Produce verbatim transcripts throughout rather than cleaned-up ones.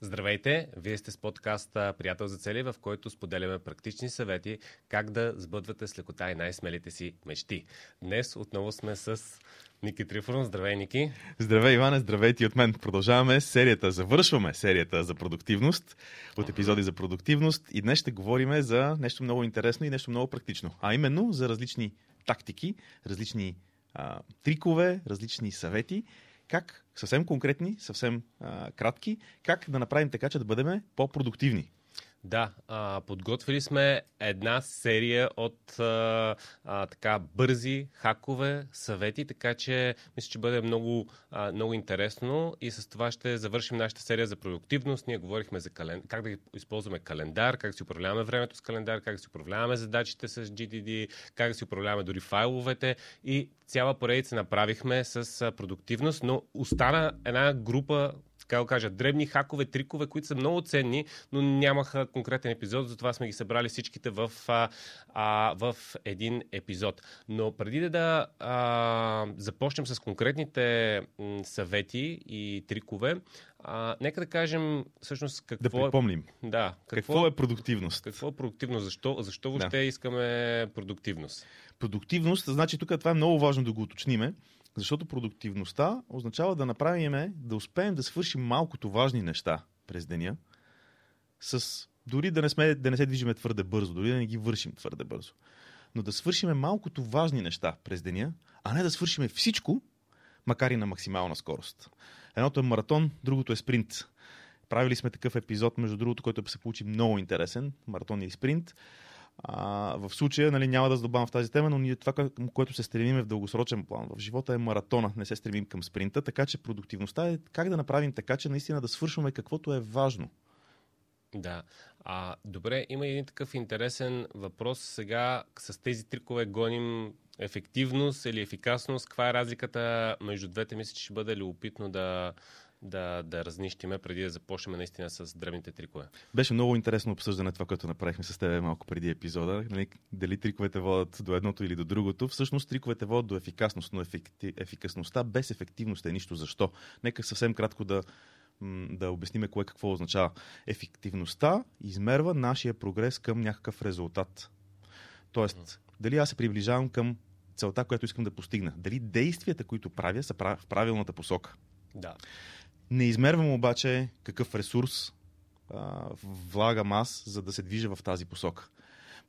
Здравейте! Вие сте с подкаста «Приятел за цели», в който споделяме практични съвети как да сбъдвате с лекота и най-смелите си мечти. Днес отново сме с Ники Трифонов. Здравей, Ники! Здравей, Иване! Здравей ти от мен! Продължаваме серията, завършваме серията за продуктивност, от епизоди за продуктивност, и днес ще говорим за нещо много интересно и нещо много практично, а именно за различни тактики, различни а, трикове, различни съвети, как съвсем конкретни, съвсем а, кратки, как да направим така, че да бъдем по-продуктивни. Да, а, подготвили сме една серия от а, а, така бързи хакове, съвети, така че мисля, че бъде много, а, много интересно, и с това ще завършим нашата серия за продуктивност. Ние говорихме за кален... как да използваме календар, как да си управляваме времето с календар, как да си управляваме задачите с джи ти ди, как да си управляваме дори файловете, и цяла поредица направихме с продуктивност, но остана една група, така да кажа, дребни хакове, трикове, които са много ценни, но нямаха конкретен епизод, затова сме ги събрали всичките в, а, а, в един епизод. Но преди да а, започнем с конкретните съвети и трикове, а, нека да кажем всъщност какво... Да припомним. Да, какво, какво е продуктивност? Какво е продуктивност? Защо, защо въобще да. искаме продуктивност? Продуктивност, значи тук това е много важно да го уточниме, защото продуктивността означава да направим, да успеем да свършим малкото важни неща през деня, с, дори да не, сме, да не се движиме твърде бързо, дори да не ги вършим твърде бързо. Но да свършим малкото важни неща през деня, а не да свършим всичко, макар и на максимална скорост. Едното е маратон, другото е спринт. Правили сме такъв епизод, между другото, който се получи много интересен, маратон и спринт. А, в случая, нали, няма да задобавам в тази тема, но ние това, което се стремим е в дългосрочен план. В живота е маратона, не се стремим към спринта, така че продуктивността е как да направим така, че наистина да свършваме каквото е важно. Да. А, добре, има един такъв интересен въпрос. Сега с тези трикове гоним ефективност или ефикасност. Каква е разликата между двете? Мисля, че ще бъде любопитно да... Да, да разнищиме преди да започнем наистина с древните трикове. Беше много интересно обсъждане това, което направихме с тебе малко преди епизода. Дали триковете водят до едното или до другото. Всъщност триковете водят до ефикасност, но ефикти... ефикасността без ефективност е нищо. Защо? Нека съвсем кратко да, да обясниме кое какво означава. Ефективността измерва нашия прогрес към някакъв резултат. Тоест, дали аз се приближавам към целта, която искам да постигна. Дали действията, които правя, са в правилната посока. Да. Не измервам обаче какъв ресурс а, влагам аз, за да се движа в тази посока.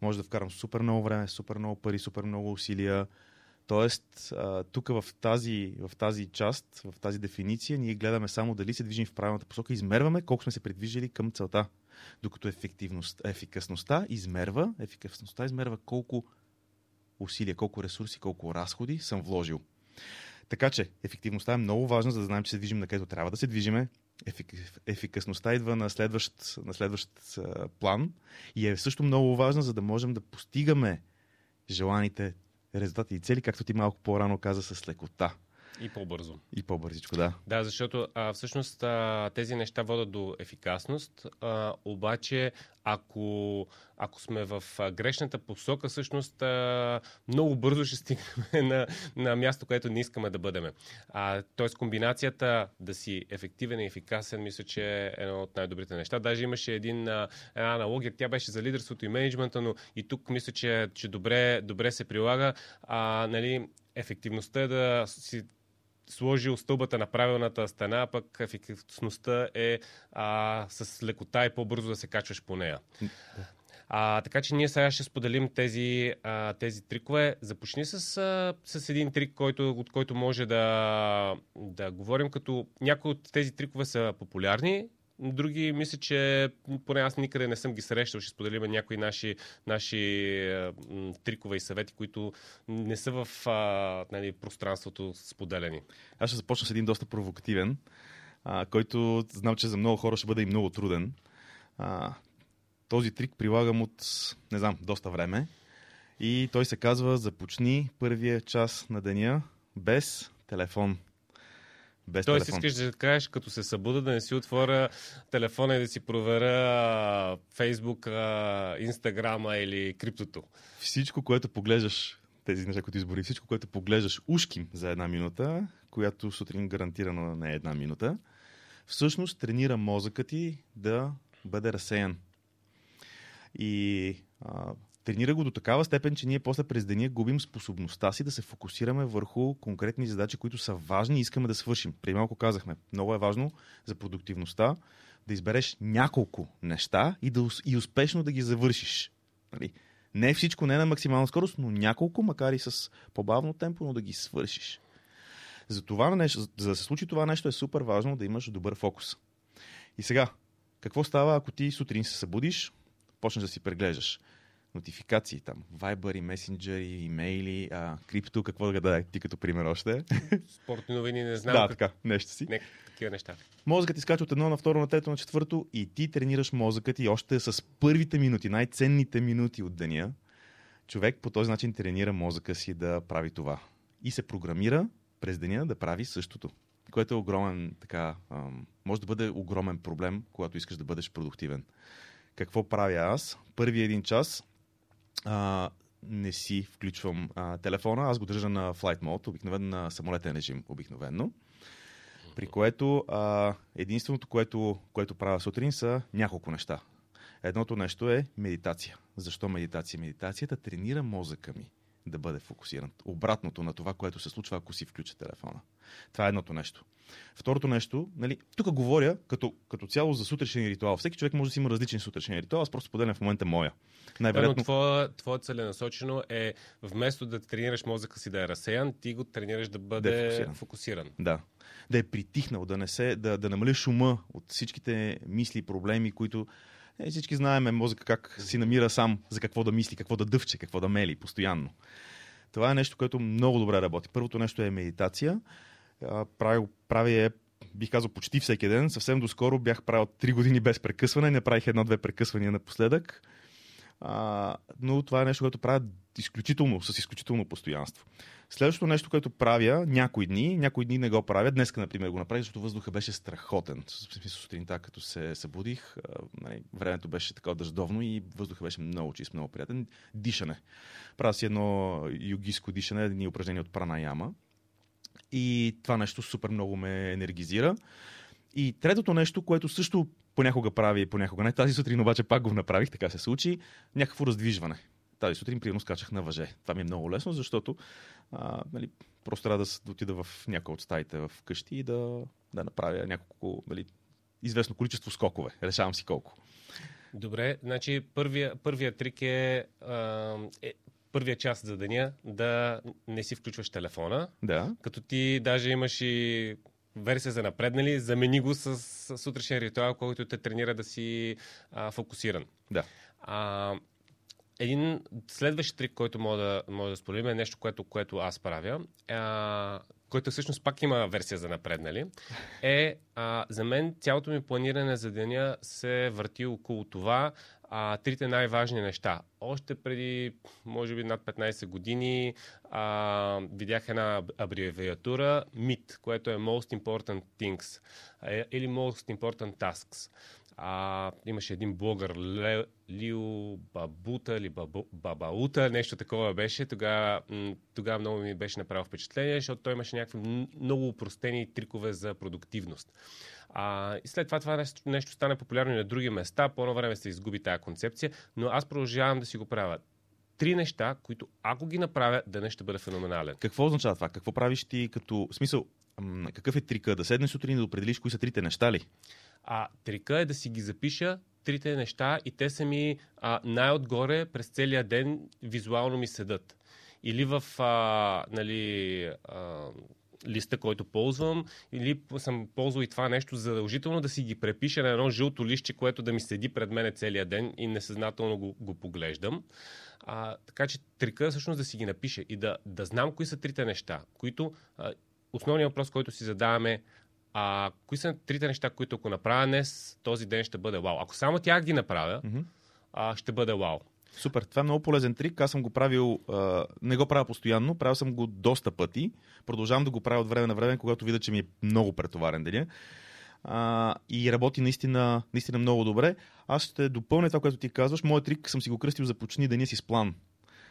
Може да вкарам супер много време, супер много пари, супер много усилия. Тоест, а, тук в тази, в тази част, в тази дефиниция, ние гледаме само дали се движим в правилната посока. Измерваме колко сме се придвижили към целта. Докато ефективност, ефикасността измерва, ефикасността измерва колко усилия, колко ресурси, колко разходи съм вложил. Така че ефективността е много важна, за да знаем, че се движим на където трябва да се движиме. Ефик... Ефикасността идва на следващ, на следващ а, план и е също много важна, за да можем да постигаме желаните резултати и цели, както ти малко по-рано каза, с лекота. И по-бързо. И по-бързичко, да. Да, защото а, всъщност а, тези неща водят до ефикасност, а, обаче ако, ако сме в а, грешната посока, всъщност а, много бързо ще стигнем на, на място, което не искаме да бъдем. А, тоест комбинацията да си ефективен и ефикасен, мисля, че е едно от най-добрите неща. Даже имаше един, а, една аналогия, тя беше за лидерството и менеджмента, но и тук мисля, че, че добре, добре се прилага. А, нали, ефективността е да си сложил стълбата на правилната стена, пък ефикасността е а, с лекота и по-бързо да се качваш по нея. А, така че ние сега ще споделим тези, а, тези трикове. Започни с, а, с един трик, който, от който може да, да говорим, като някои от тези трикове са популярни, други мисля, че поне аз никъде не съм ги срещал. Ще споделим някои наши, наши а, м, трикове и съвети, които не са в а, нали, пространството споделени. Аз ще започна с един доста провокативен, а, който знам, че за много хора ще бъде и много труден. А, този трик прилагам от, не знам, доста време. И той се казва: започни първия час на деня без телефон. Без Той телефон. Си искаш да кажеш, като се събуда, да не си отворя телефона и да си проверя Фейсбук, Инстаграма или криптото. Всичко, което поглеждаш, тези неща, които избори, всичко, което поглеждаш ушким за една минута, която сутрин гарантирано не е една минута, всъщност тренира мозъка ти да бъде разсеян. И а, тренира го до такава степен, че ние после през деня губим способността си да се фокусираме върху конкретни задачи, които са важни и искаме да свършим. Преди малко казахме, много е важно за продуктивността да избереш няколко неща и, да, и успешно да ги завършиш. Нали? Не всичко, не на максимална скорост, но няколко, макар и с по-бавно темпо, но да ги свършиш. За, това нещо, за да се случи това нещо е супер важно да имаш добър фокус. И сега, какво става, ако ти сутрин се събудиш, почнеш да си преглеждаш нотификации там, вайбъри, месенджери, имейли, а, крипто, какво да даде ти като пример още? Спортни новини, не знам. Да, как... така, нещо си. Не, такива неща. Мозъкът ти скача от едно на второ, на трето, на четвърто и ти тренираш мозъкът ти още с първите минути, най-ценните минути от деня. Човек по този начин тренира мозъка си да прави това. И се програмира през деня да прави същото. Което е огромен, така, може да бъде огромен проблем, когато искаш да бъдеш продуктивен. Какво правя аз? Първи един час а, не си включвам а, телефона. Аз го държа на flight mode, обикновено на самолетен режим, обикновено. При което а, единственото, което, което правя сутрин, са няколко неща. Едното нещо е медитация. Защо медитация? Медитацията тренира мозъка ми да бъде фокусиран. Обратното на това, което се случва, ако си включа телефона. Това е едното нещо. Второто нещо, нали, тук говоря като, като цяло за сутрешен ритуал. Всеки човек може да си има различен сутрешен ритуал, аз просто поделям в момента моя. Най-вероятно... Но твоя, твоя целенасочено е вместо да тренираш мозъка си да е разсеян, ти го тренираш да бъде да е фокусиран. фокусиран. Да. Да е притихнал, да, не се, да, да намалиш шума от всичките мисли, проблеми, които... Е, всички знаем мозъка как си намира сам за какво да мисли, какво да дъвче, какво да мели постоянно. Това е нещо, което много добре работи. Първото нещо е медитация. Прави, прави е, бих казал, почти всеки ден. Съвсем доскоро бях правил три години без прекъсване. Не правих едно-две прекъсвания напоследък. А, но това е нещо, което правя изключително, с изключително постоянство. Следващото нещо, което правя някои дни, някои дни не го правя. Днеска, например, го направих, защото въздуха беше страхотен. Сутринта, като се събудих, времето беше така дъждовно и въздуха беше много чист, много приятен. Дишане. Правя си едно йогиско дишане, едни упражнения от пранаяма. И това нещо супер много ме енергизира. И третото нещо, което също понякога прави и понякога не. Тази сутрин обаче пак го направих, така се случи. Някакво раздвижване. Тази сутрин приемно скачах на въже. Това ми е много лесно, защото а, нали, просто трябва да отида в някоя от стаите в къщи и да, да направя няколко, нали, известно количество скокове. Решавам си колко. Добре, значи първия, първия трик е, а, е първия час за деня да не си включваш телефона. Да. Като ти даже имаш и версия за напреднали, замени го с сутрешен ритуал, който те тренира да си а, фокусиран. Да. А, един следващ трик, който мога да, мога да споделим, е нещо, което, което аз правя, а, което всъщност пак има версия за напреднали, е а, за мен цялото ми планиране за деня се върти около това а, трите най-важни неща. Още преди, може би, над петнайсет години а, видях една абревиатура ем ай ти, което е Most Important Things или Most Important Tasks. А, имаше един блогър, Ле, Лео Бабута или Бабу, Бабаута, нещо такова беше. Тогава тога много ми беше направил впечатление, защото той имаше някакви много упростени трикове за продуктивност. А, и след това това нещо, нещо стана популярно и на други места. По едно време се изгуби тази концепция, но аз продължавам да си го правя. Три неща, които ако ги направя, денят ще бъде феноменален. Какво означава това? Какво правиш ти като... В смисъл, какъв е трика? Да седнеш сутрин и да определиш кои са трите неща ли? А трика е да си ги запиша трите неща и те са ми а, най-отгоре през целия ден визуално ми седат. Или в а, нали, а, листа, който ползвам, или съм ползвал и това нещо задължително да си ги препиша на едно жълто листче, което да ми седи пред мене целия ден и несъзнателно го, го поглеждам. А, така че трика е всъщност да си ги напиша и да, да знам кои са трите неща, които а, основният въпрос, който си задаваме, а кои са трите неща, които ако направя днес, този ден ще бъде вау. Ако само тях ги направя, mm-hmm. а, ще бъде вау. Супер, това е много полезен трик. Аз съм го правил, а, не го правя постоянно, правил съм го доста пъти. Продължавам да го правя от време на време, когато видя, че ми е много претоварен деня. А, и работи наистина, наистина много добре. Аз ще допълня това, което ти казваш. Моят трик съм си го кръстил, започни деня си с план.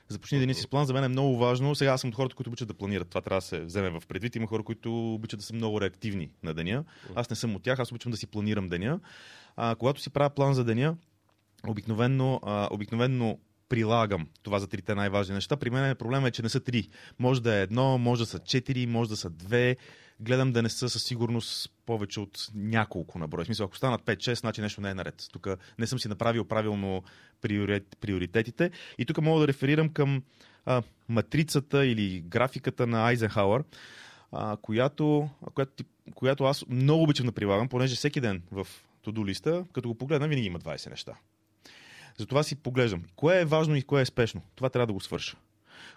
започни деня си с план, за мен е много важно. Сега аз съм от хората, които обичат да планират. Това трябва да се вземе в предвид. Има хора, които обичат да са много реактивни на деня. Аз не съм от тях, аз обичам да си планирам деня. А, когато си правя план за деня, обикновено, а, обикновено прилагам това за трите най-важни неща. При мен проблема е, че не са три. Може да е едно, може да са четири, може да са две. Гледам да не са със сигурност повече от няколко наброя. В смисъл, ако станат пет-шест, значи нещо не е наред. Тук не съм си направил правилно приоритетите. И тук мога да реферирам към а, матрицата или графиката на Айзенхауър, а, която, която, която аз много обичам да прилагам, понеже всеки ден в to-do листа, като го погледна, винаги има двайсет неща. Затова си поглеждам. Кое е важно и кое е спешно? Това трябва да го свърша.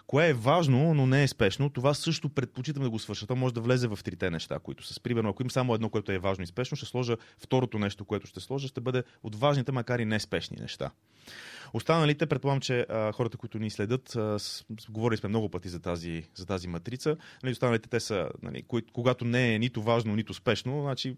Кое е важно, но не е спешно, това също предпочитам да го свърша. То може да влезе в трите неща, които са. Примерно, ако им само едно, което е важно и спешно, ще сложа второто нещо, което ще сложа, ще бъде от важните, макар и не спешни неща. Останалите, предполагам, че а, хората, които ни следят, а, с, говорили сме много пъти за тази, за тази матрица. Нали, останалите те са, нали, кои, когато не е нито важно, нито спешно, значи,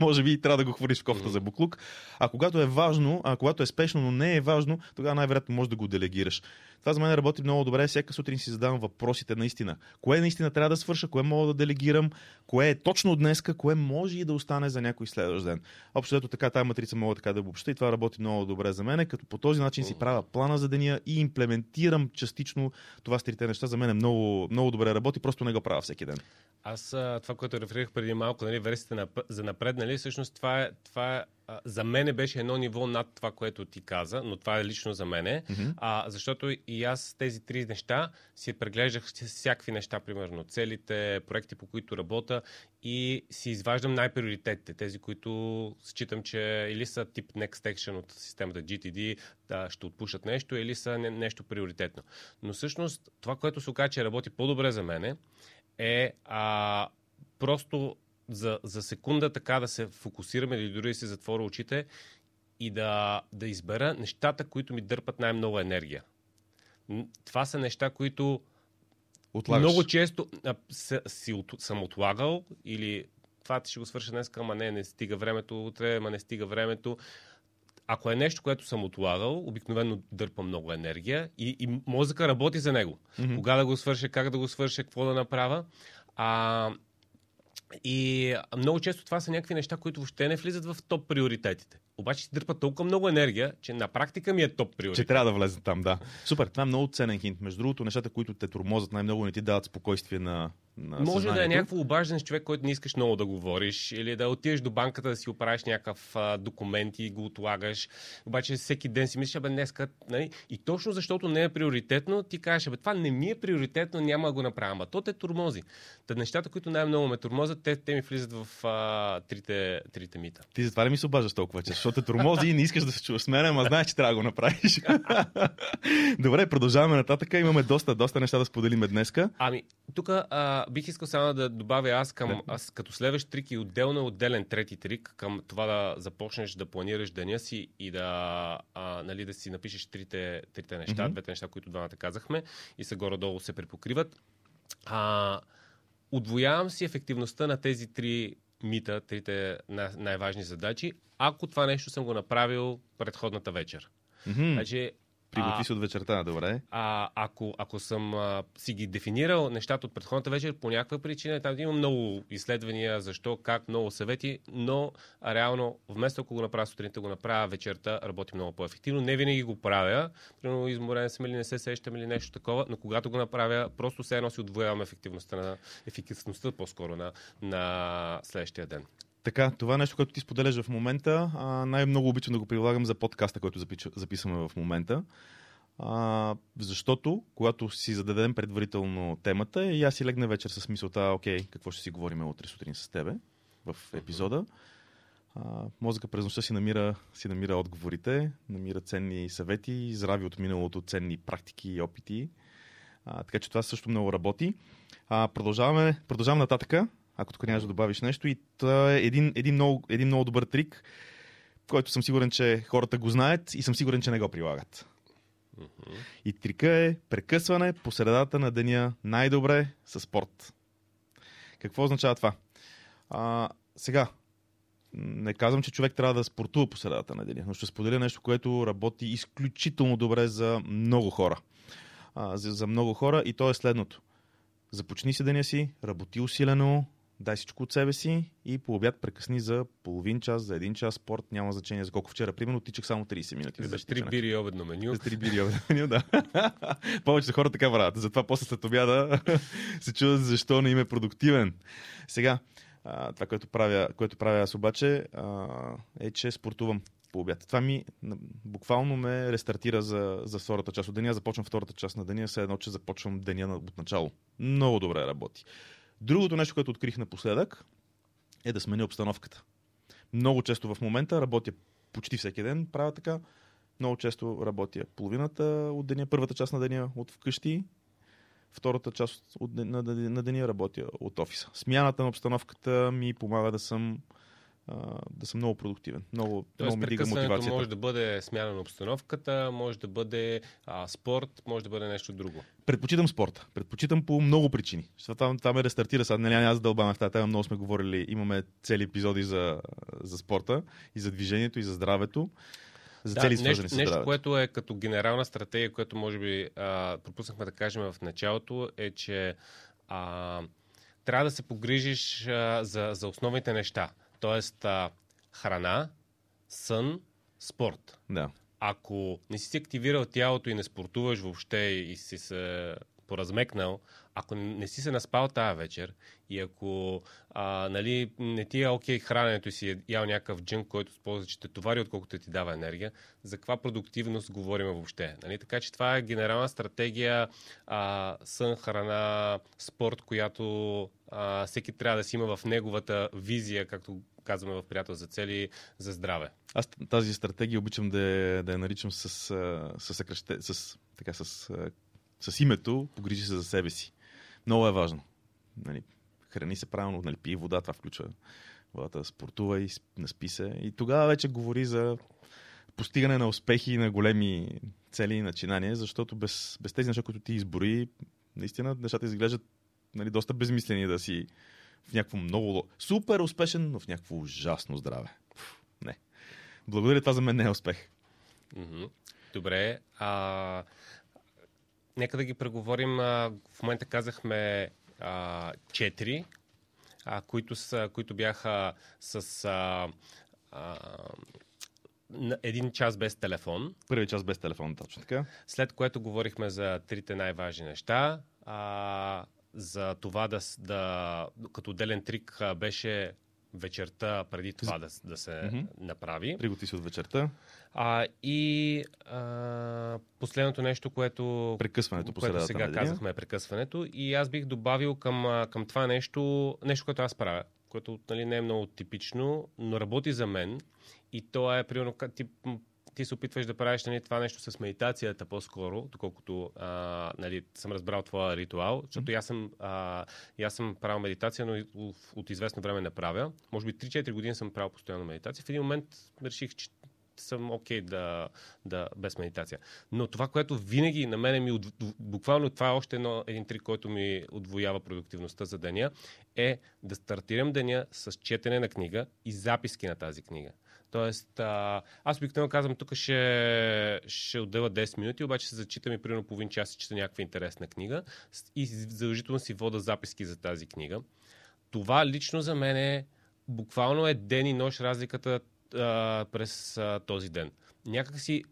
може би трябва да го хвърлиш в кофта за буклук. А когато е важно, а когато е спешно, но не е важно, тогава най-вероятно можеш да го делегираш. Това за мен работи много добре. Всяка сутрин си задавам въпросите наистина. Кое наистина трябва да свърша, кое мога да делегирам, кое е точно днеска, кое може и да остане за някой следващ ден. Общо ето така, тази матрица мога така да обобща и това работи много добре за мен, като по този начин си правя плана за деня и имплементирам частично това с трите неща. За мен е много, много добре работи, просто не го правя всеки ден. Аз това, което реферирах преди малко, нали, версията на, за напред, нали, всъщност това е, това е, за мене беше едно ниво над това, което ти каза, но това е лично за мене, mm-hmm. а, защото и аз тези три неща си преглеждах всякакви неща, примерно целите, проекти, по които работя и си изваждам най-приоритетите, тези, които считам, че или са тип Next Action от системата джи ти ди, да, ще отпушат нещо, или са не, нещо приоритетно. Но всъщност това, което се оказа, че работи по-добре за мене, е а, просто за, за секунда така да се фокусираме или дори да се затворя очите и да, да избера нещата, които ми дърпат най-много енергия. Това са неща, които отлагаш. Много често а, с, си, от, съм отлагал или това ще го свърша днес, ама не, не стига времето, утре, ама не стига времето. Ако е нещо, което съм отлагал, обикновено дърпа много енергия и, и мозъка работи за него. Mm-hmm. Кога да го свърша, как да го свърша, какво да направя. А, и много често това са някакви неща, които въобще не влизат в топ приоритетите. Обаче си дърпа толкова много енергия, че на практика ми е топ приоритет. Че трябва да влезе там, да. Супер, това е много ценен хинт. Между другото, нещата, които те тормозат най-много, не ти дават спокойствие на... Може съзнанието. Да е някакво обаждане с човек, който не искаш много да говориш, или да отидеш до банката да си оправиш някакъв а, документ и го отлагаш. Обаче всеки ден си мислиш, абе днеска, нали? И точно защото не е приоритетно, ти кажеш, абе това не ми е приоритетно, няма да го направя. Ама то те тормози. Та нещата, които най-много ме тормозят, те, те ми влизат в а, трите, трите мита. Ти затова не ми се обаждаш толкова, че, защото те тормози и не искаш да се чуваш с мен, ама знаеш, че трябва да го направиш. Добре, продължаваме нататък. Имаме доста, доста неща да споделиме днеска. Ами, тук бих искал само да добавя аз към аз като следващ трик и отделно отделен трети трик към това да започнеш да планираш деня си и да, а, нали, да си напишеш трите, трите неща, mm-hmm. двете неща, които двамата казахме и са горе-долу се препокриват. А, удвоявам си ефективността на тези три мита, трите най-важни задачи, ако това нещо съм го направил предходната вечер. Mm-hmm. Значи, приготви се от вечерта, добре. А, ако, ако съм а, си ги дефинирал нещата от предходната вечер, по някаква причина, там има много изследвания, защо, как, много съвети, но а, реално, вместо ако го направя сутринта, го направя вечерта, работи много по-ефективно. Не винаги го правя, примерно изморен съм или не се сещам или нещо такова, но когато го направя, просто все едно си отвоявам ефективността на, ефективността по-скоро на, на следващия ден. Така, това нещо, което ти споделяш в момента, а, най-много обичам да го прилагам за подкаста, който запич... записваме в момента. А, защото, когато си зададем предварително темата, и аз си легна вечер с мисълта, окей, какво ще си говорим утре сутрин с тебе в епизода, а, мозъка през нощта си намира, си намира отговорите, намира ценни съвети, здрави от миналото ценни практики и опити. А, така че това също много работи. А, продължаваме, продължаваме нататъка. Ако тук нямаш да добавиш нещо. И това е един, един, много, един много добър трик, който съм сигурен, че хората го знаят и съм сигурен, че не го прилагат. Uh-huh. И трика е прекъсване по средата на деня най-добре със спорт. Какво означава това? А, сега, не казвам, че човек трябва да спортува по средата на деня, но ще споделя нещо, което работи изключително добре за много хора. а, за, за много хора, и то е следното. Започни си деня си, работи усилено, дай всичко от себе си и по обяд прекъсни за половин час, за един час спорт, няма значение за колко. Вчера, примерно, тичах само трийсет минути. За три бири и обедно меню. За три бири и обедно меню, да. Повечето хора така правят. Затова после след обяда се чудят защо не им е продуктивен. Сега, а, това, което правя, което правя аз обаче, а, е, че спортувам по обяд. Това ми буквално ме рестартира за, за втората част от деня. Започвам втората част на деня, все едно, че започвам деня от начало. Много добре работи. Другото нещо, което открих напоследък, е да сменя обстановката. Много често в момента работя почти всеки ден, правя така. Много често работя половината от деня, първата част на деня от вкъщи, втората част от деня, на деня работя от офиса. Смяната на обстановката ми помага да съм, да съм много продуктивен. Много, много ми дига мотивацията. Може да бъде смяна на обстановката, може да бъде а, спорт, може да бъде нещо друго. Предпочитам спорта. Предпочитам по много причини. Това, това ме рестартира. Сега не, аз дълбаме в тази тема. Много сме говорили. Имаме цели епизоди за, за спорта и за движението и за здравето. За цели да, нещо, нещо, което е като генерална стратегия, което може би а, пропуснахме да кажем в началото, е, че а, трябва да се погрижиш а, за, за основните неща. Тоест храна, сън, спорт. Да. Ако не си активирал тялото и не спортуваш въобще и си се поразмекнал, ако не си се наспал тази вечер и ако а, нали, не ти е окей храненето и си ял някакъв джънк, който използва, че те товари, отколкото ти дава енергия, за каква продуктивност говорим въобще. Нали? Така че това е генерална стратегия а, сън, храна, спорт, която а, всеки трябва да си има в неговата визия, както казваме в приятел за цели, за здраве. Аз тази стратегия обичам да я, да я наричам с, с, съкръще, с, така, с, с името погрижи се за себе си. Много е важно. Нали, храни се правилно, нали, пи вода, това включва водата, спортувай, наспи се. И тогава вече говори за постигане на успехи и на големи цели и начинания, защото без, без тези неща, които ти изброи, наистина нещата изглеждат, нали, доста безмислени да си в някакво много супер успешен, но в някакво ужасно здраве. Фу, не. Благодаря, това за мен не е успех. Mm-hmm. Добре. А... Нека да ги преговорим. В момента казахме а, четири, а, които, са, които бяха с а, а, един час без телефон. Първи час без телефон, точно така. След което говорихме за трите най-важни неща. А, за това да, да като отделен трик беше вечерта преди това да, да се mm-hmm. направи. Приготви се от вечерта. А, и а, последното нещо, което, прекъсването, което сега казахме е прекъсването. И аз бих добавил към, към това нещо, нещо, което аз правя, което, нали, не е много типично, но работи за мен. И то е, примерно, тип, ти се опитваш да правиш, нали, това нещо с медитацията по-скоро, доколкото а, нали, съм разбрал твоя ритуал, защото mm-hmm. аз, съм, а, аз съм правил медитация, но от известно време не правя. Може би три-четири години съм правил постоянно медитация. В един момент реших, че съм окей okay да, да, без медитация. Но това, което винаги на мене ми... Буквално това е още едно, един трик, който ми отвоява продуктивността за деня, е да стартирам деня с четене на книга и записки на тази книга. Тоест, а, аз обикновено казвам, тук ще, ще отдела десет минути, обаче се зачитам и примерно половин час и чета някаква интересна книга и задължително си вода записки за тази книга. Това лично за мен е буквално е ден и нощ разликата а, през а, този ден. Някак си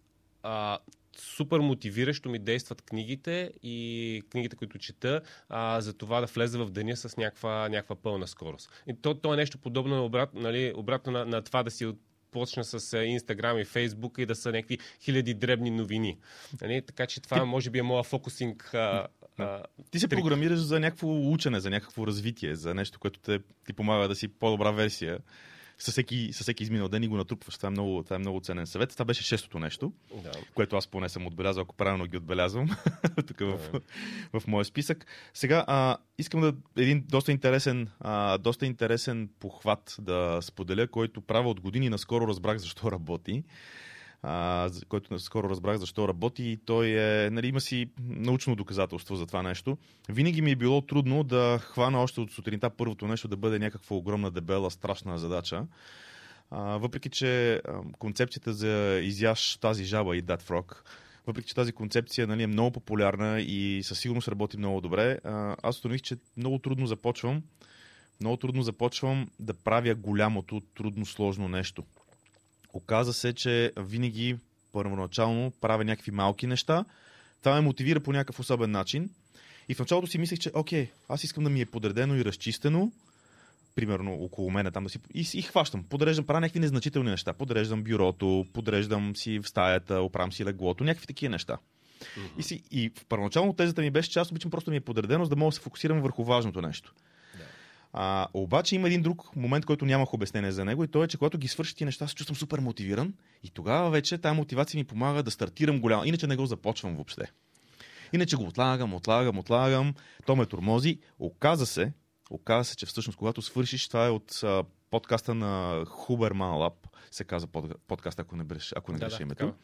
а, супер мотивиращо ми действат книгите и книгите, които чета, а, за това да влезе в деня с някаква, някаква пълна скорост. И то, то е нещо подобно обрат, нали, обратно на, на това да си от почна с Инстаграм и Фейсбук и да са някакви хиляди дребни новини. Нали? Така че това ти... може би е моя фокусинг. А, а, ти се трик. Програмираш за някакво учене, за някакво развитие, за нещо, което те, ти помага да си по-добра версия. Със всеки, със всеки изминал ден и го натрупваш. Това е много, това е много ценен съвет. Това беше шестото нещо, да, което аз поне съм отбелязал, ако правилно ги отбелязвам тук да, в, в моя списък. Сега а, искам да един доста интересен, а, доста интересен похват да споделя, който правя от години, наскоро разбрах защо работи. А, който наскоро разбрах защо работи и той е, нали, има си научно доказателство за това нещо. Винаги ми е било трудно да хвана още от сутринта първото нещо да бъде някаква огромна, дебела, страшна задача. А, въпреки че а, концепцията за изяж тази жаба и that frog, въпреки че тази концепция, нали, е много популярна и със сигурност работи много добре, аз установих, че много трудно започвам, много трудно започвам да правя голямото, трудно, сложно нещо. Оказа се, че винаги първоначално правя някакви малки неща. Това ме мотивира по някакъв особен начин. И в началото си мислех, че окей, аз искам да ми е подредено и разчистено, примерно около мене там да си... И, и хващам, подреждам, правя някакви незначителни неща. Подреждам бюрото, подреждам си в стаята, оправям си леглото, някакви такива неща. Mm-hmm. И, си, и в първоначално тезата ми беше, че аз обичам просто ми е подредено, за да мога да се фокусирам върху важното нещо. Yeah. А, обаче има един друг момент, който нямах обяснение за него, и то е, че когато ги свърши тия неща, се чувствам супер мотивиран и тогава вече тая мотивация ми помага да стартирам голямо, иначе не го започвам въобще. Иначе го отлагам, отлагам, отлагам, то ме тормози. Оказа се, оказа се, че всъщност когато свършиш, това е от а, подкаста на Huberman Lab, се казва под, подкаст, ако не греша да, името.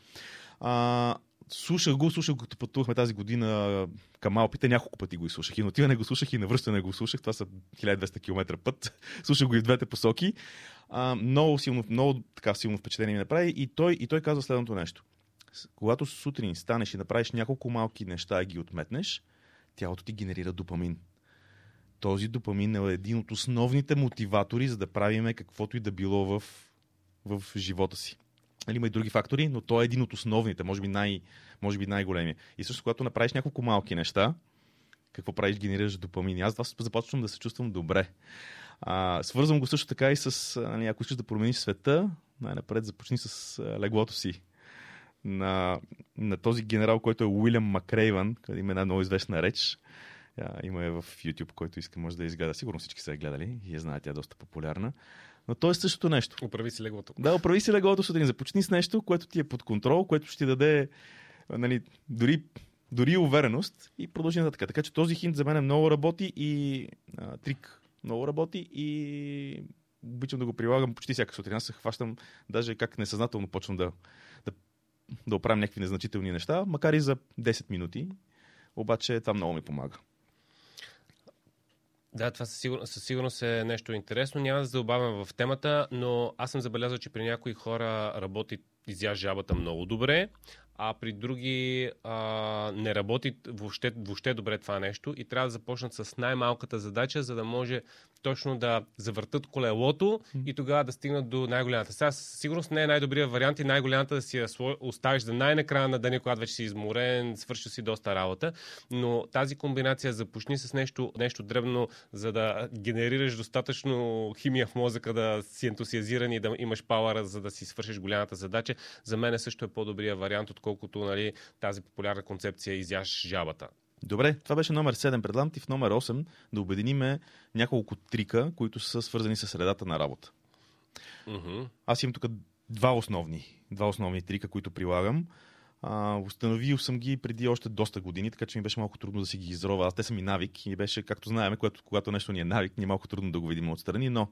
Да, слушах го, слушах го, като пътувахме тази година към Алпите, няколко пъти го изслушах. И на отиване го слушах, и на връщане го слушах. Това са хиляда и двеста километра път. Слушах го и в двете посоки. А, много силно, много така силно впечатление ми направи и той, и той казва следното нещо. Когато сутрин станеш и направиш няколко малки неща и ги отметнеш, тялото ти генерира допамин. Този допамин е един от основните мотиватори, за да правиме каквото и да било в, в живота си. Нали, има и други фактори, но той е един от основните, може би, най, може би най-големия. И също, когато направиш няколко малки неща, какво правиш, генерираш допамин. Аз това започвам да се чувствам добре. А, свързвам го също така и с, нали, ако искаш да промениш света, най-напред започни с леглото си. На, на този генерал, който е Уилям Макрейвън, къде има една много известна реч. Има я в YouTube, който иска, може да изгледа. Сигурно всички са я гледали и я знаят, тя е доста популярна. Но то е същото нещо. Оправи си леглото. Да, оправи си леглото сутрин. Започни с нещо, което ти е под контрол, което ще ти даде, нали, дори, дори увереност и продължи нататък. Така че този хинт за мен много работи и а, трик много работи и обичам да го прилагам почти всяка сутрин. Аз се хващам, даже как несъзнателно почвам да, да, да оправям някакви незначителни неща, макар и за десет минути. Обаче това много ми помага. Да, това със сигурност, със сигурност е нещо интересно. Няма да се добавям в темата, но аз съм забелязал, че при някои хора работи изяж жабата много добре, а при други а, не работи въобще, въобще добре това нещо и трябва да започнат с най-малката задача, за да може точно да завъртат колелото и тогава да стигнат до най-голямата. Сега със сигурност не е най-добрият вариант и най-голямата да си оставиш за най-накрая на деня, когато вече си изморен, свършил си доста работа, но тази комбинация започни с нещо, нещо дребно, за да генерираш достатъчно химия в мозъка, да си ентусиазиран и да имаш пауъра, за да си свършиш голямата задача. За мен също е по-добрият вариант, отколкото, нали, тази популярна концепция изяж жабата. Добре, това беше номер седем. Предлагам ти в номер осем да обединиме няколко трика, които са свързани с средата на работа. Mm-hmm. Аз имам тук два основни, два основни трика, които прилагам. А, установил съм ги преди още доста години, така че ми беше малко трудно да си ги изрова. Аз те са ми навик и беше, както знаем, когато, когато нещо ни е навик, ни е малко трудно да го видим отстрани, но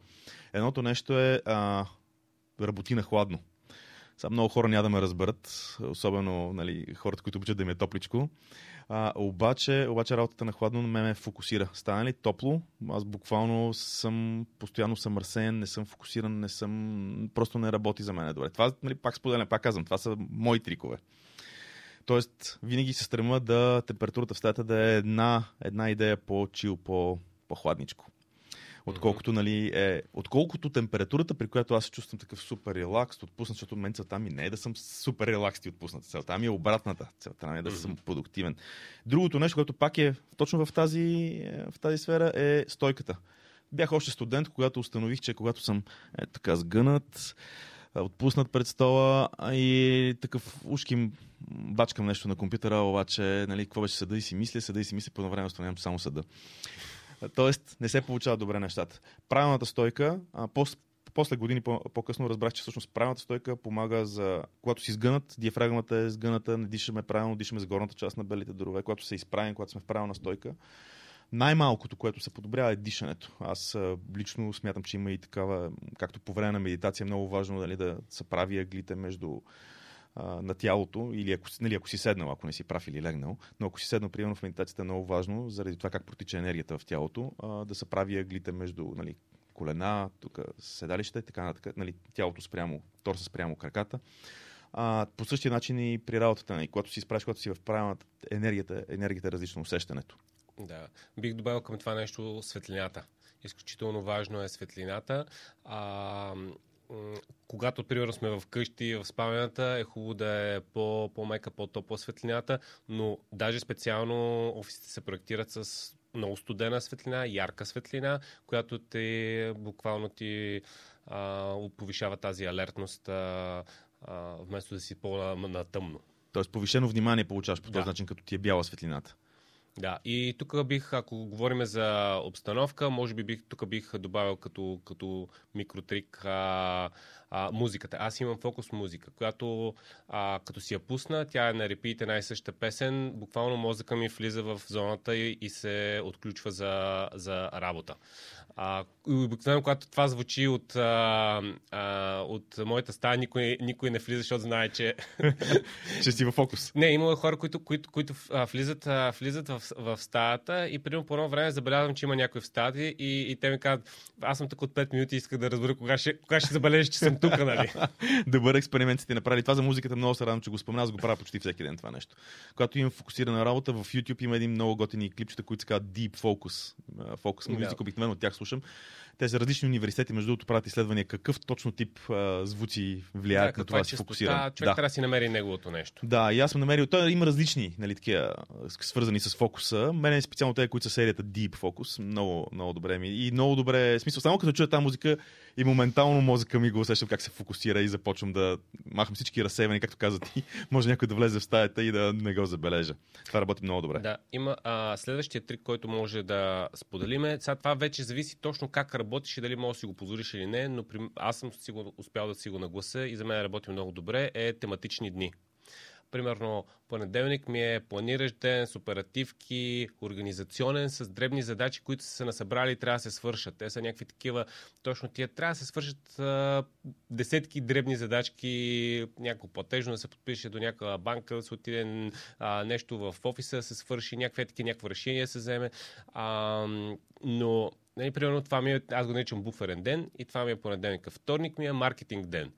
едното нещо е а, работи на хладно. Са много хора няма да ме разберат, особено, нали, хората, които обичат да им е топличко. А, обаче, обаче работата на хладно на мен ме фокусира. Стане ли топло, аз буквално съм постоянно съм разсеян, не съм фокусиран, не съм, просто не работи за мен добре. Това, нали, пак споделям, пак казвам, това са мои трикове. Тоест, винаги се стрема да температурата в стаята да е една, една идея по-чил, по-хладничко. Отколкото, нали, е, отколкото температурата, при която аз се чувствам такъв супер релакс, отпуснат, защото мен целта ми не е да съм супер релакс и отпуснат. Целта ми е обратната. Целта ми е да съм продуктивен. Другото нещо, което пак е точно в тази, в тази сфера, е стойката. Бях още студент, когато установих, че когато съм е, така сгънат, отпуснат пред стола и такъв ушким бачкам нещо на компютъра, обаче, нали, какво беше съда и си мисля, съда и си мисля, по едно време установявам само съда. Тоест, не се получават добре нещата. Правилната стойка, а, пос, после години по, по-късно разбрах, че всъщност правилната стойка помага за... Когато си сгънат, диафрагмата е сгъната, не дишаме правилно, дишаме с горната част на белите дробове. Когато се изправим, когато сме в правилна стойка, най-малкото, което се подобрява, е дишането. Аз лично смятам, че има и такава, както по време на медитация, е много важно, дали, да се прави ъглите между... на тялото, или ако, нали, ако си седнал, ако не си прав или легнал, но ако си седнал, примерно в медитацията е много важно, заради това как протича енергията в тялото, да се прави ъглите между, нали, колена, тук седалище, така нататък, нали, тялото спрямо, торса спрямо краката. А, по същия начин и при работата ни. Когато си изправиш, когато си в правилната енергията, енергията е различно усещането. Да. Бих добавил към това нещо светлината. Изключително важно е светлината. А, когато, примерно, сме в къщи, в спалнята, е хубаво да е по, по-мека, по-топла светлината, но даже специално офисите се проектират с много студена светлина, ярка светлина, която те буквално ти а, повишава тази алертност, а, а, вместо да си по-натъмно. Тоест повишено внимание получаваш по този да. начин, като ти е бяла светлината. Да, и тук бих, ако говорим за обстановка, може би бих, тук бих добавил като, като микротрик а, а, музиката. Аз имам фокус музика, която а, като си я пусна, тя е на репит една и съща песен, буквално мозъка ми влиза в зоната и, и се отключва за, за работа. А, обикновено, когато това звучи от, а, а, от моята стая, никой, никой не влиза, защото знае, че... че си във фокус. Не, имало хора, които, които, които а, влизат, а, влизат в, в стаята и примерно по едно време забелязвам, че има някой в стаята и, и те ми казват, аз съм тук от пет минути и исках да разбера кога ще, кога ще забележиш, че съм тук, нали? Добър експеримент си ти направили. Това за музиката много се радвам, че го спомня. Аз го правя почти всеки ден това нещо. Когато имам фокусирана работа, в YouTube има един много готини клипчета, които се казват Deep Focus. Фокус музика, обикновено от тях слушам. Те са различни университети, между другото, правят изследвания какъв точно тип а, звуци влияят да, на това, това си фокусиран. Да, човек да. трябва да си намери неговото нещо. Да, и аз съм намерил. Той има различни, нали, такива, свързани с фокуса. Мене е специално те, които са серията Deep Focus. Много, много добре ми. И много добре, смисъл, само като чуя тази музика и моментално мозъка ми го усещам как се фокусира и започвам да махам всички разсейвани, както каза ти. Може някой да влезе в стаята и да не го забележа. Това работи много добре. Да, има а, следващия трик, който може да споделиме. Сега това вече зависи точно как работиш и дали може да си го позволиш или не, но при... аз съм сигурно успял да си го наглася и за мен работи много добре, е тематични дни. Примерно, понеделник ми е планиращ ден с оперативки, организационен, с дребни задачи, които са насъбрали и трябва да се свършат. Те са някакви такива, точно тия трябва да се свършат а, десетки дребни задачки, някакво платежно да се подпише до някаква банка, да се отиде а, нещо в офиса, да се свърши, някакви такива, някакво решение да се вземе. А, но Нали, примерно, това ми е, аз го наричам буферен ден и това ми е понеделника. Вторник ми е маркетинг ден.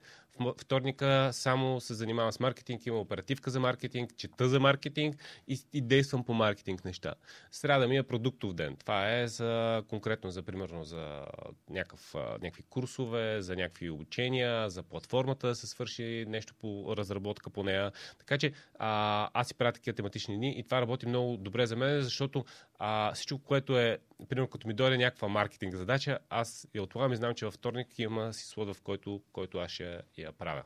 Вторника само се занимавам с маркетинг, имам оперативка за маркетинг, чета за маркетинг и, и действам по маркетинг неща. Сряда ми е продуктов ден. Това е за, конкретно за, примерно, за някакъв, някакви курсове, за някакви обучения, за платформата да се свърши нещо по разработка по нея. Така че а, аз си правя такива тематични дни и това работи много добре за мен, защото а, всичко, което е, примерно, като ми дойде някаква маркетинг задача, аз я отлагам и знам, че във вторник има си слода, в който, който аз ще я правя.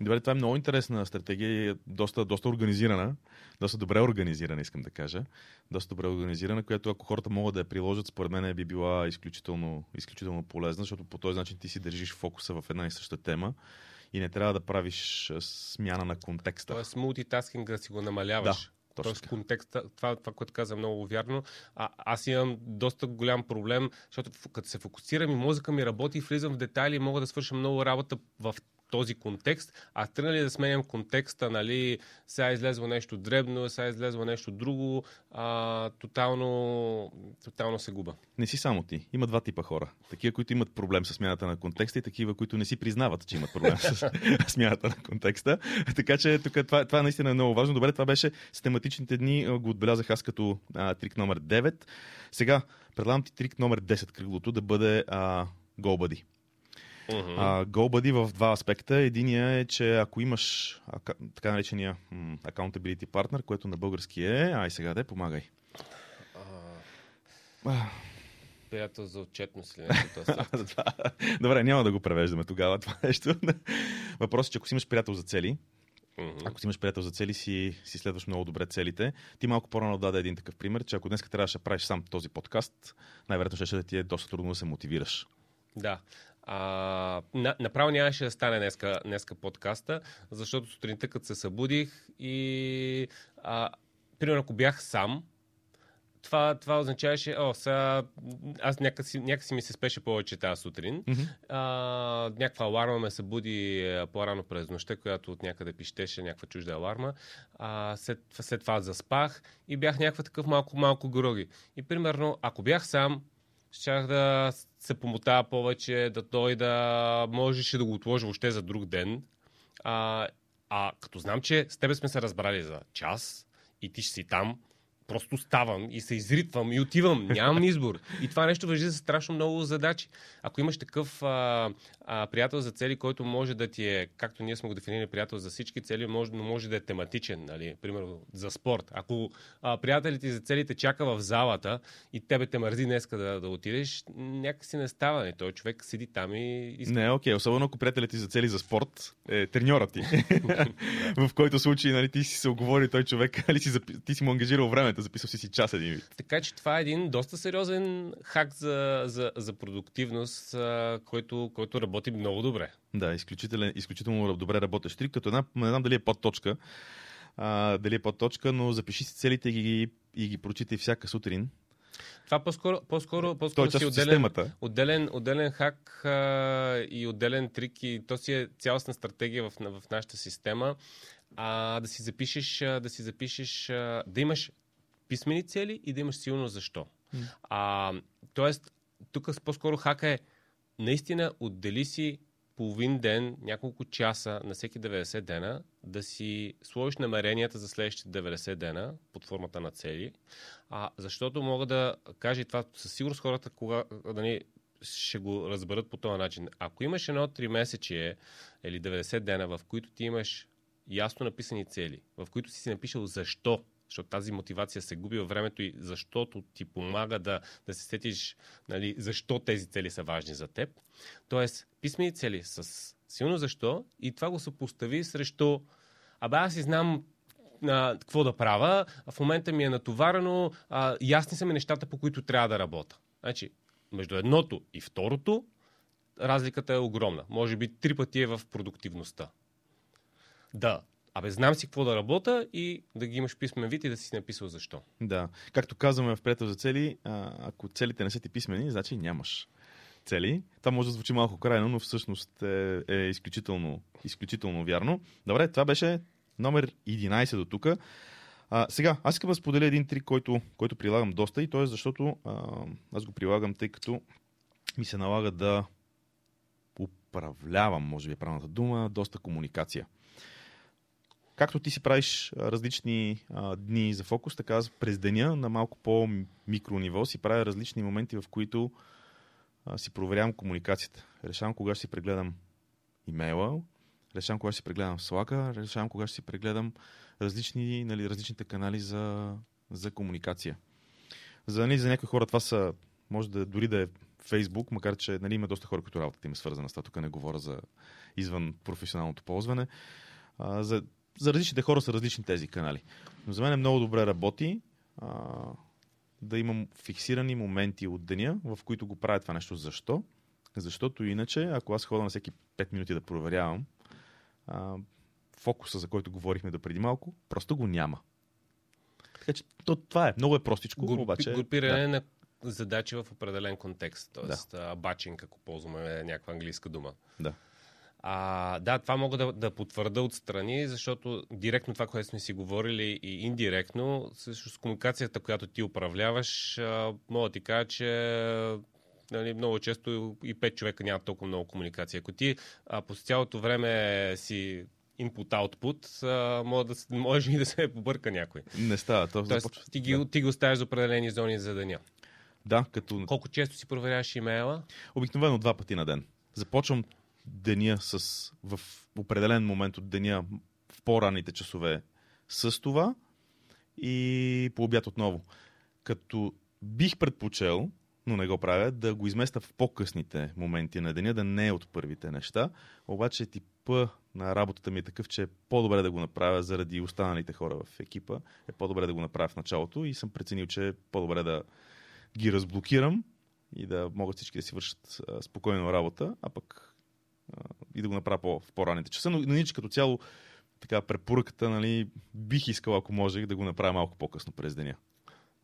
Добре, това е много интересна стратегия, доста, доста организирана, доста добре организирана, искам да кажа. Доста добре организирана, която ако хората могат да я приложат, според мен би била изключително, изключително полезна, защото по този начин ти си държиш фокуса в една и съща тема и не трябва да правиш смяна на контекста. Тоест мултитаскинга си го намаляваш. Да. Тоест контекста, това, това, което каза, много вярно. А, аз имам доста голям проблем, защото като се фокусирам и мозъка ми работи, влизам в детайли и мога да свърша много работа в този контекст, а тръгнали да сменям контекста, нали, сега излезло нещо дребно, сега излезло нещо друго, а, тотално, тотално се губа. Не си само ти. Има два типа хора. Такива, които имат проблем с смяната на контекста и такива, които не си признават, че имат проблем с смяната на контекста. Така че тук това, това наистина е много важно. Добре, това беше с тематичните дни, го отбелязах аз като а, трик номер девет. Сега предлагам ти трик номер десет, кръглото, да бъде а, Go Buddy. Uh-huh. GoBuddy в два аспекта. Единия е, че ако имаш ака, така наречения м- accountability partner, което на български е... Ай сега де, помагай. Uh, приятел за отчетност ли нещо? Добре, няма да го превеждаме тогава това нещо. Въпросът е, че ако си имаш приятел за цели, Uh-huh. ако си имаш приятел за цели, си, си следваш много добре целите. Ти малко по-рано даде един такъв пример, че ако днес трябваше да правиш сам този подкаст, най-вероятно ще, ще да ти е доста трудно да се мотивираш. Да. А, на, направо нямаше да стане днеска, днеска подкаста, защото сутринта като се събудих и а, примерно ако бях сам, това, това означаваше, о, сега аз някакси, някакси ми се спеше повече тази сутрин. Mm-hmm. А, някаква аларма ме събуди по-рано през нощта, която от някъде пищеше, някаква чужда аларма. А, след, след това заспах и бях някаква такъв малко-малко гроги. И примерно, ако бях сам, щях да се помотава повече, да дойда, можеше да го отложи въобще за друг ден. А, А като знам, че с тебе сме се разбрали за час и ти ще си там, просто ставам и се изритвам и отивам. Нямам избор. И това нещо важи за страшно много задачи. Ако имаш такъв а, а, приятел за цели, който може да ти е, както ние сме го дефинирали, приятел за всички цели, но може, може да е тематичен, нали? Примерно за спорт. Ако а, приятелите за целите чака в залата и тебе те мързи днеска да, да отидеш, някакси не става. Не. Той човек седи там и... Иска. Не, окей. Okay. Особено ако приятелите за цели за спорт е треньора ти. В който случай, нали, ти си се оговори той човек, али си, ти си му ангажирал времето. Записал си си час един вид. Така че това е един доста сериозен хак за, за, за продуктивност, който, който работи много добре. Да, изключително, изключително добре работеш трик, като една, не знам дали е подточка, а, дали е подточка, но запиши си целите и ги, и ги прочитай всяка сутрин. Това по-скоро, по-скоро, по-скоро си отделен, отделен, отделен хак а, и отделен трик и то си е цялостна стратегия в, в нашата система. А, да си запишеш, да си запишеш, да имаш писмени цели и да имаш силно защо. Mm. А, тоест, тук по-скоро хака е наистина отдели си половин ден, няколко часа на всеки деветдесет дена, да си сложиш намеренията за следващите деветдесет дена под формата на цели, а, защото мога да кажа и това със сигурност хората кога, да ни, ще го разберат по този начин. Ако имаш едно три месече или деветдесет дена, в които ти имаш ясно написани цели, в които си си напишал защо, защото тази мотивация се губи във времето и защото ти помага да, да се сетиш, нали, защо тези цели са важни за теб. Тоест, писмени цели с силно защо и това го съпостави срещу абе аз си знам а, какво да правя, в момента ми е натоварено, а, ясни са ми нещата, по които трябва да работя. Значи, между едното и второто разликата е огромна. Може би три пъти е в продуктивността. Да. Абе, знам си какво да работя и да ги имаш писмен вид и да си написал защо. Да. Както казваме в приятел за цели, ако целите не са ти писмени, значи нямаш цели. Това може да звучи малко крайно, но всъщност е, е изключително, изключително вярно. Добре, това беше номер единайсет до тук. Сега, аз искам да споделя един трик, който, който прилагам доста и то е защото а, аз го прилагам, тъй като ми се налага да управлявам, може би е правилната дума, доста комуникация. Както ти си правиш различни а, дни за фокус, така през деня на малко по-микро ниво си правя различни моменти, в които а, си проверявам комуникацията. Решавам кога ще си прегледам имейла, решавам кога ще си прегледам Slack-а, решавам кога ще си прегледам различни, нали, различните канали за, за комуникация. За, нали, за някои хора това са, може да дори да е Facebook, макар че, нали, има доста хора, които работата им е свързана с това, тук не говоря за извън професионалното ползване. А, за За различните хора са различни тези канали. Но за мен е много добре работи а, да имам фиксирани моменти от деня, в които го правя това нещо. Защо? Защото иначе, ако аз ходя на всеки пет минути да проверявам, а, фокуса, за който говорихме до преди малко, просто го няма. Така че то, това е. Много е простичко. Групи, обаче, групиране да. на задачи в определен контекст. Тоест, да. Батчинг, ако ползваме някаква английска дума. Да. А, да, това мога да, да потвърда отстрани, защото директно това, което сме си говорили и индиректно, с комуникацията, която ти управляваш, а, мога да ти кажа, че, нали, много често и пет човека няма толкова много комуникация. Ако ти а, по цялото време си input-output, а, може, да, може и да се побърка някой. Не става. То Тоест, започва... ти, ги, да. ти ги оставяш за определени зони за деня. Да, като... Колко често си проверяваш имейла? Обикновено два пъти на ден. Започвам деня с, в определен момент от деня, в по-ранните часове с това и по обяд отново. Като бих предпочел, но не го правя, да го изместя в по-късните моменти на деня, да не е от първите неща, обаче типа на работата ми е такъв, че е по-добре да го направя заради останалите хора в екипа, е по-добре да го направя в началото и съм преценил, че е по-добре да ги разблокирам и да могат всички да си вършат спокойно работа, а пък и да го направя по- в по-ранните часа, но на ниче като цяло така препоръката, нали, бих искал, ако можех, да го направя малко по-късно през деня.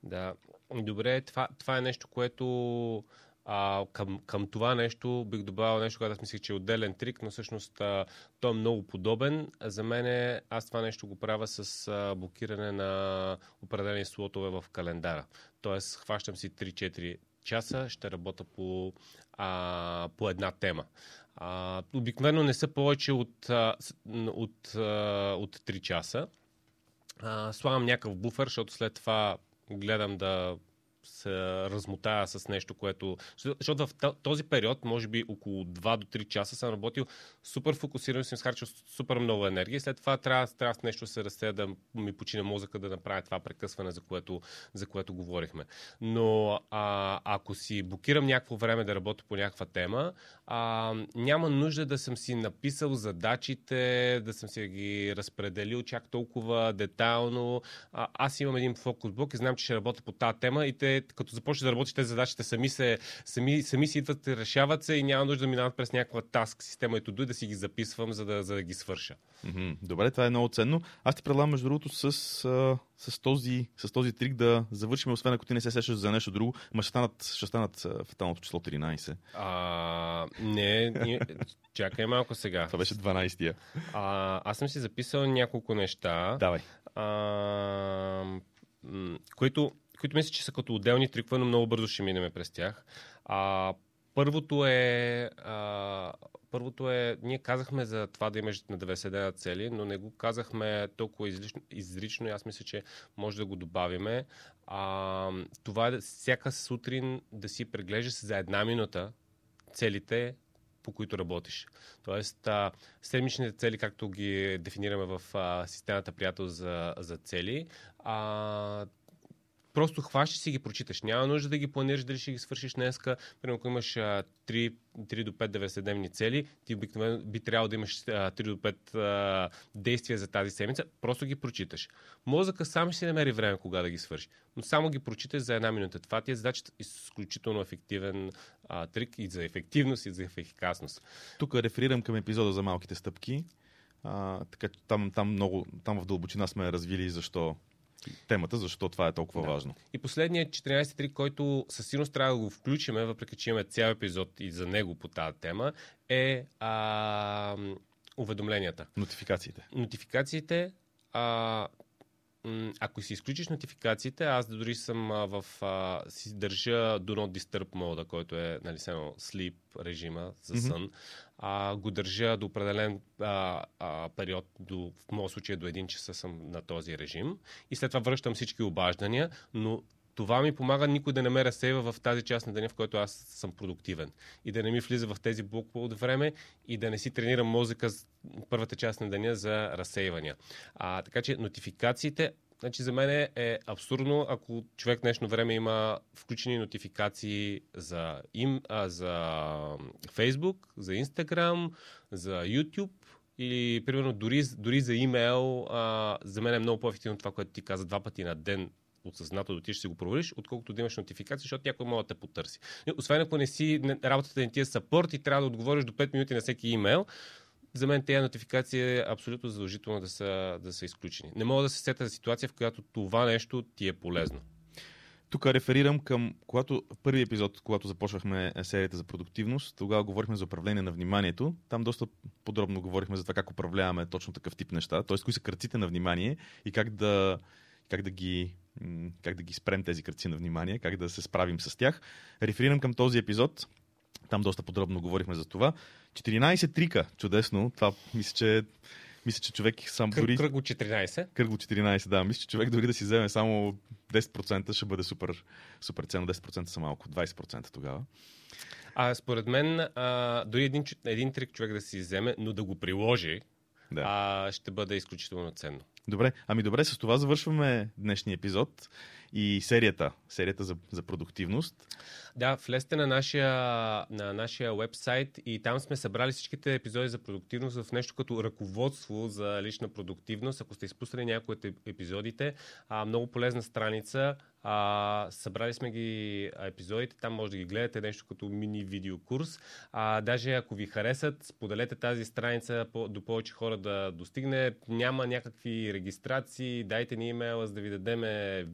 Да, добре, това, това е нещо, което а, към, към това нещо бих добавил нещо, когато аз мислих, че е отделен трик, но всъщност а, той е много подобен. За мен е, аз това нещо го правя с а, блокиране на определени слотове в календара. Тоест, хващам си три-четири часа, ще работя по, а, по една тема. А, обикновено не са повече от, от, от три часа. А, слагам някакъв буфер, защото след това гледам да се размотая с нещо, което... Защото в този период, може би около два до три часа съм работил супер фокусиран, съм изхарчил супер много енергия и след това трябва, трябва с нещо да се разсея, да ми почина мозъка, да направя това прекъсване, за което, за което говорихме. Но а, ако си блокирам някакво време да работя по някаква тема, а, няма нужда да съм си написал задачите, да съм си ги разпределил чак толкова детайлно. А, аз имам един фокус блок и знам, че ще работя по тази тема и те като започне да работиш тези задачите, сами, се, сами, сами си идват, решават се и няма нужда да минават през някаква таск система и туди да си ги записвам, за да, за да ги свърша. Mm-hmm. Добре, това е много ценно. Аз ти предлагам, между другото, с, с, този, с този трик да завършим, освен ако ти не се сещаш за нещо друго, ма ще станат, ще станат фаталното число тринайсет. А, не, не, чакай малко сега. Това беше дванайсетия. А, аз съм си записал няколко неща. Давай. А, които... които мисля, че са като отделни трикове, но много бързо ще минем през тях. А, първото е... А, първото е... Ние казахме за това да имаш на деветдесет дена цели, но не го казахме толкова излично, изрично и аз мисля, че може да го добавиме. А, това е всяка сутрин да си преглеждаш за една минута целите, по които работиш. Тоест, а, седмичните цели, както ги дефинираме в а, системата приятел за, за цели, а, просто хващи си ги прочиташ. Няма нужда да ги планираш, дали ще ги свършиш днеска. Примерно, ако имаш три до пет деветдесетдневни цели, ти обикновено би трябвало да имаш три до пет действия за тази седмица. Просто ги прочиташ. Мозъка сам ще си намери време кога да ги свърши. Но само ги прочиташ за една минута. Това ти е задачата, изключително ефективен а, трик и за ефективност, и за ефикасност. Тук реферирам към епизода за малките стъпки. А, така че там, там, много, там в дълбочина сме развили защо темата, защо това е толкова да. важно. И последният четиринайсет три, който със сигурност трябва да го включим, въпреки че имаме цял епизод и за него по тази тема, е а, уведомленията. Нотификациите. Нотификациите. А, ако си изключиш нотификациите, аз дори съм а, в... А, си държа Do Not Disturb мода, който е, нали, само sleep режима за сън. Mm-hmm. А, го държа до определен а, а, период, до, в моят случай до един часа съм на този режим. И след това връщам всички обаждания, но това ми помага никой да не ме разсейва в тази част на деня, в който аз съм продуктивен. И да не ми влиза в тези блокове от време и да не си тренирам мозъка с първата част на деня за разсейвания. А, така че нотификациите, значи за мен е абсурдно, ако човек в днешно време има включени нотификации за, им, а, за Facebook, за Instagram, за YouTube, или примерно дори, дори за имейл. А, за мен е много по-ефективно това, което ти каза, два пъти на ден осъзнато да отидеш и си го провериш, отколкото да имаш нотификация, защото някой може да те потърси. Освен ако не си, работата не ти е съпорт и трябва да отговориш до пет минути на всеки имейл, за мен тези нотификации е абсолютно задължително да са, да са изключени. Не мога да се сета за ситуация, в която това нещо ти е полезно. Тук реферирам към когато, първи епизод, когато започвахме серията за продуктивност, тогава говорихме за управление на вниманието. Там доста подробно говорихме за това как управляваме точно такъв тип неща, т.е. кои са кръците на внимание и как да, как да ги как да ги спрем тези кръци на внимание, как да се справим с тях. Реферирам към този епизод. Там доста подробно говорихме за това. четиринайсет трика. Чудесно. Това мисля, че, мисля, че човек сам дори... Кръгло четиринайсет. Кръгло четиринайсет, да. Мисля, че човек дори да си вземе само десет процента ще бъде супер, супер ценно. десет процента са малко. двайсет процента тогава. А според мен а, дори един, един трик човек да си вземе, но да го приложи, да. А, ще бъде изключително ценно. Добре, ами добре, с това завършваме днешния епизод и серията, серията за, за продуктивност. Да, влезте на нашия, на нашия уебсайт и там сме събрали всичките епизоди за продуктивност в нещо като ръководство за лична продуктивност. Ако сте изпуснали някои от епизодите, а, много полезна страница. А, събрали сме ги епизодите, там може да ги гледате нещо като мини видеокурс. А, даже ако ви харесат, споделете тази страница по, до повече хора да достигне. Няма някакви регистрации, дайте ни имейла, за да ви дадем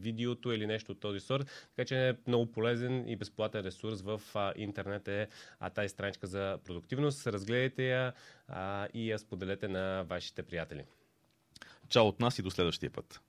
видеото или нещо от този сорт. Така че е много полезен и безплатен ресурс в а, интернет е а, тази страничка за продуктивност. Разгледайте я а, и я споделете на вашите приятели. Чао от нас и до следващия път.